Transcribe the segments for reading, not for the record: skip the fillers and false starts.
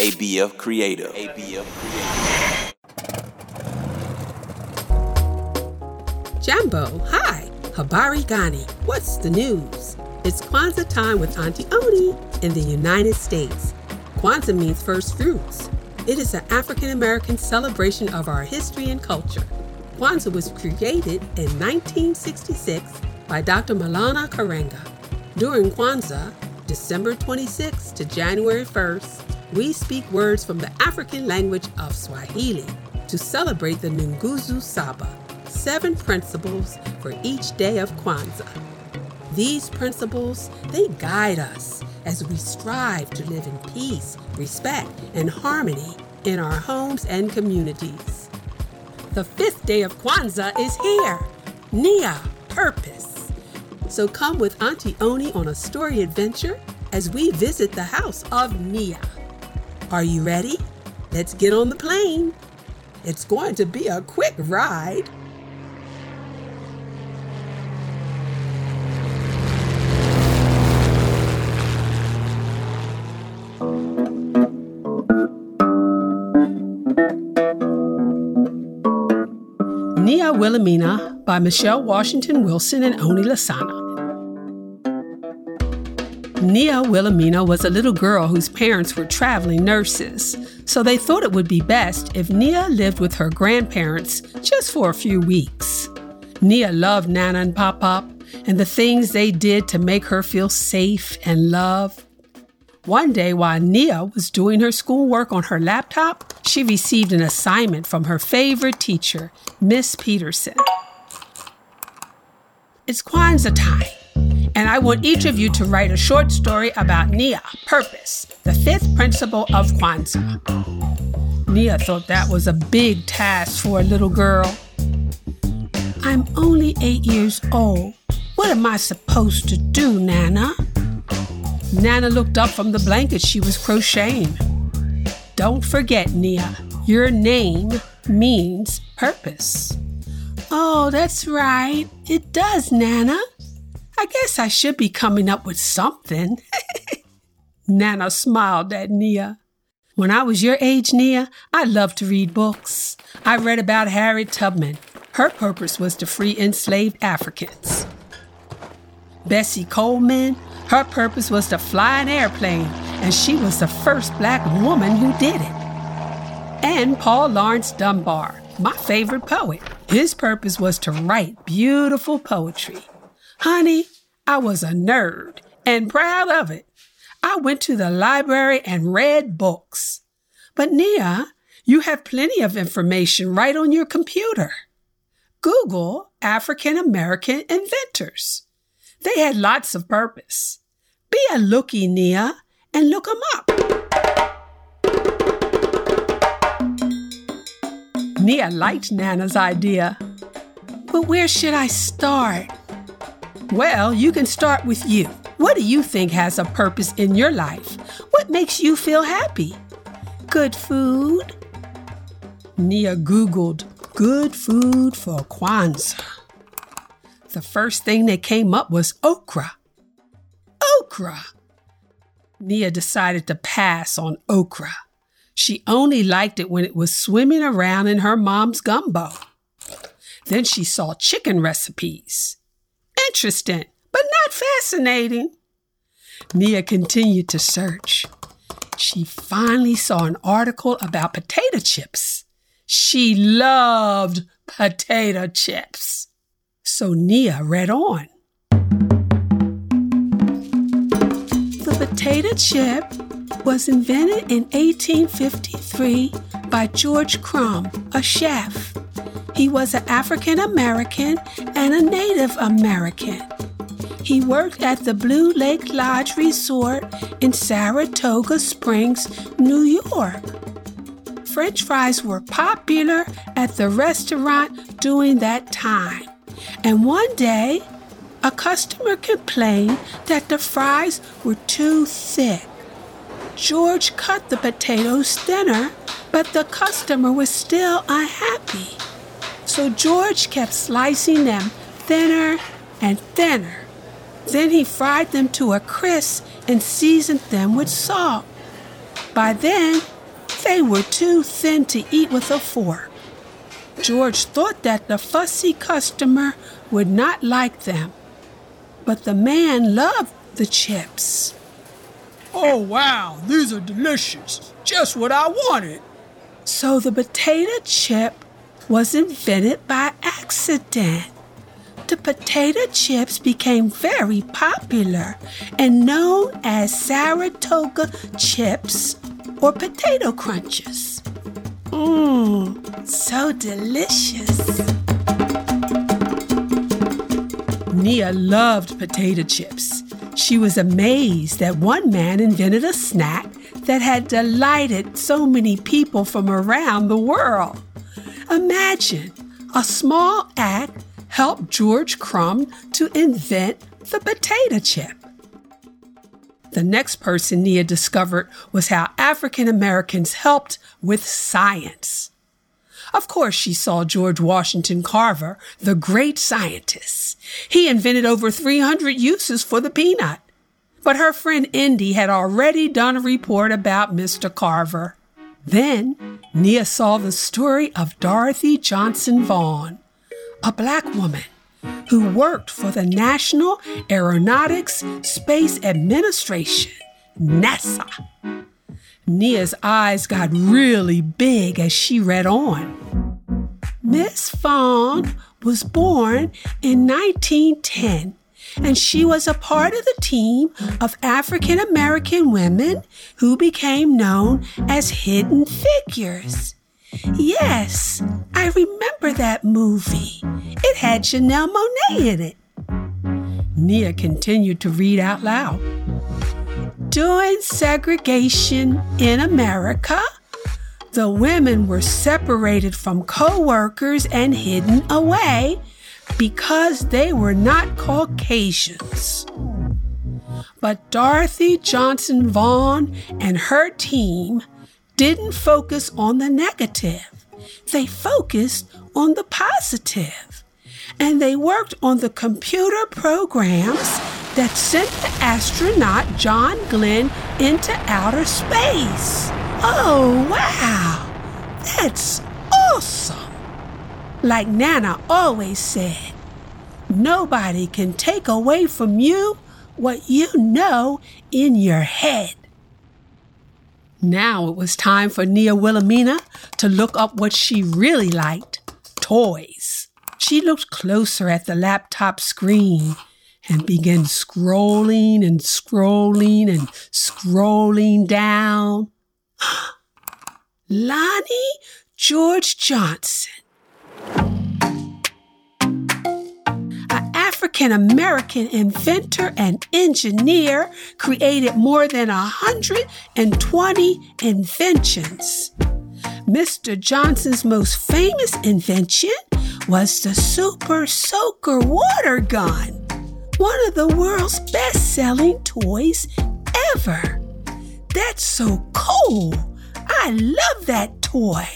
ABF Creative. ABF Creative. Jambo, hi. Habari Gani. What's the news? It's Kwanzaa time with Auntie Oni in the United States. Kwanzaa means first fruits. It is an African American celebration of our history and culture. Kwanzaa was created in 1966 by Dr. Maulana Karenga. During Kwanzaa, December 26th to January 1st, we speak words from the African language of Swahili to celebrate the Nunguzu Saba, 7 principles for each day of Kwanzaa. These principles, they guide us as we strive to live in peace, respect, and harmony in our homes and communities. The 5th day of Kwanzaa is here. Nia, purpose. So come with Auntie Oni on a story adventure as we visit the house of Nia. Are you ready? Let's get on the plane. It's going to be a quick ride. Nia Wilhelmina by Michelle Washington Wilson and Oni Lasana. Nia Wilhelmina was a little girl whose parents were traveling nurses, so they thought it would be best if Nia lived with her grandparents just for a few weeks. Nia loved Nana and Pop-Pop and the things they did to make her feel safe and loved. One day, while Nia was doing her schoolwork on her laptop, she received an assignment from her favorite teacher, Miss Peterson. It's Kwanzaa time, and I want each of you to write a short story about Nia, purpose, the 5th principle of Kwanzaa. Nia thought that was a big task for a little girl. I'm only 8 years old. What am I supposed to do, Nana? Nana looked up from the blanket she was crocheting. Don't forget, Nia, your name means purpose. Oh, that's right. It does, Nana. I guess I should be coming up with something. Nana smiled at Nia. When I was your age, Nia, I loved to read books. I read about Harriet Tubman. Her purpose was to free enslaved Africans. Bessie Coleman, her purpose was to fly an airplane, and she was the first black woman who did it. And Paul Lawrence Dunbar, my favorite poet. His purpose was to write beautiful poetry. Honey, I was a nerd and proud of it. I went to the library and read books. But Nia, you have plenty of information right on your computer. Google African American inventors. They had lots of purpose. Be a looky, Nia, and look 'em up. Nia liked Nana's idea. But where should I start? Well, you can start with you. What do you think has a purpose in your life? What makes you feel happy? Good food? Nia Googled good food for Kwanzaa. The first thing that came up was okra. Okra! Nia decided to pass on okra. She only liked it when it was swimming around in her mom's gumbo. Then she saw chicken recipes. Interesting, but not fascinating. Nia continued to search. She finally saw an article about potato chips. She loved potato chips. So Nia read on. The potato chip was invented in 1853 by George Crum, a chef. He was an African American and a Native American. He worked at the Blue Lake Lodge Resort in Saratoga Springs, New York. French fries were popular at the restaurant during that time. And one day, a customer complained that the fries were too thick. George cut the potatoes thinner, but the customer was still unhappy. So George kept slicing them thinner and thinner Then he fried them to a crisp and seasoned them with salt. By then, they were too thin to eat with a fork. George thought that the fussy customer would not like them, but the man loved the chips. Oh, wow, these are delicious. Just what I wanted. So the potato chip was invented by accident. The potato chips became very popular and known as Saratoga chips or potato crunches. Mmm, so delicious. Nia loved potato chips. She was amazed that one man invented a snack that had delighted so many people from around the world. Imagine, a small act helped George Crum to invent the potato chip. The next person Nia discovered was how African Americans helped with science. Of course, she saw George Washington Carver, the great scientist. He invented over 300 uses for the peanut. But her friend Indy had already done a report about Mr. Carver. Then, Nia saw the story of Dorothy Johnson Vaughan, a black woman who worked for the National Aeronautics Space Administration, NASA. Nia's eyes got really big as she read on. Miss Vaughan was born in 1910, and she was a part of the team of African-American women who became known as Hidden Figures. Yes, I remember that movie. It had Janelle Monáe in it. Nia continued to read out loud. During segregation in America, the women were separated from co-workers and hidden away because they were not Caucasians. But Dorothy Johnson Vaughan and her team didn't focus on the negative. They focused on the positive. And they worked on the computer programs that sent the astronaut John Glenn into outer space. Oh, wow! That's awesome! Like Nana always said, nobody can take away from you what you know in your head. Now it was time for Nia Wilhelmina to look up what she really liked, toys. She looked closer at the laptop screen and began scrolling and scrolling and scrolling down. Lonnie George Johnson. An American inventor and engineer, created more than 120 inventions. Mr. Johnson's most famous invention was the Super Soaker water gun, one of the world's best-selling toys ever. That's so cool! I love that toy!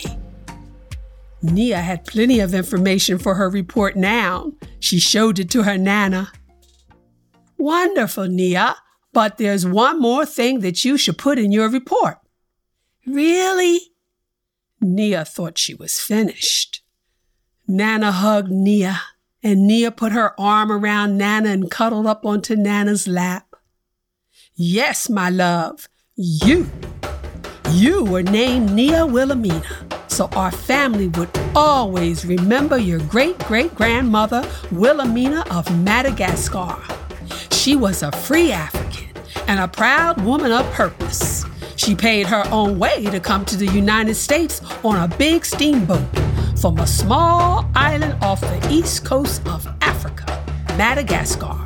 Nia had plenty of information for her report now. She showed it to her Nana. Wonderful, Nia, but there's one more thing that you should put in your report. Really? Nia thought she was finished. Nana hugged Nia, and Nia put her arm around Nana and cuddled up onto Nana's lap. Yes, my love, you. You were named Nia Wilhelmina, so our family would always remember your great-great-grandmother, Wilhelmina of Madagascar. She was a free African and a proud woman of purpose. She paid her own way to come to the United States on a big steamboat from a small island off the east coast of Africa, Madagascar.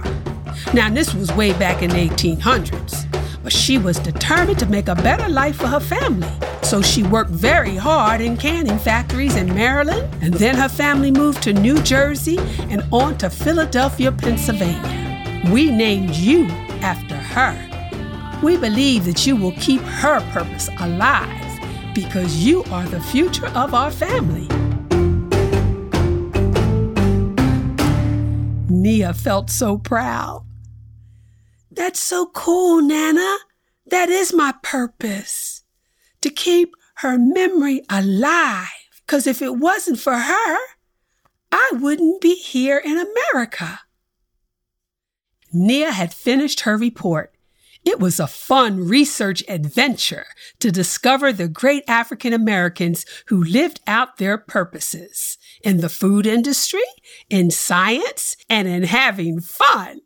Now, this was way back in the 1800s. But she was determined to make a better life for her family. So she worked very hard in canning factories in Maryland, and then her family moved to New Jersey and on to Philadelphia, Pennsylvania. We named you after her. We believe that you will keep her purpose alive because you are the future of our family. Nia felt so proud. That's so cool, Nana. That is my purpose, to keep her memory alive. 'Cause if it wasn't for her, I wouldn't be here in America. Nia had finished her report. It was a fun research adventure to discover the great African Americans who lived out their purposes in the food industry, in science, and in having fun.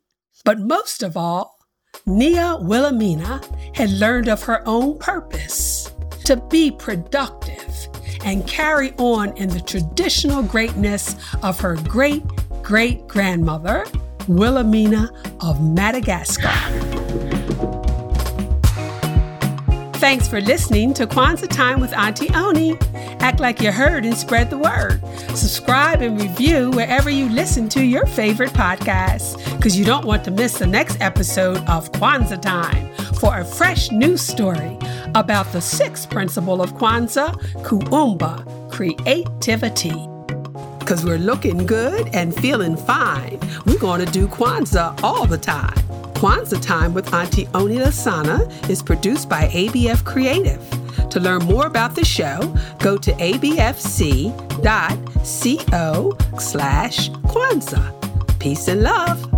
But most of all, Nia Wilhelmina had learned of her own purpose, to be productive and carry on in the traditional greatness of her great-great-grandmother, Wilhelmina of Madagascar. Thanks for listening to Kwanzaa Time with Auntie Oni. Act like you heard and spread the word. Subscribe and review wherever you listen to your favorite podcasts, because you don't want to miss the next episode of Kwanzaa Time for a fresh news story about the sixth principle of Kwanzaa, Kuumba, creativity. Because we're looking good and feeling fine, we're going to do Kwanzaa all the time. Kwanzaa Time with Auntie Oni Lasana is produced by ABF Creative. To learn more about the show, go to abfc.co/Kwanzaa. Peace and love.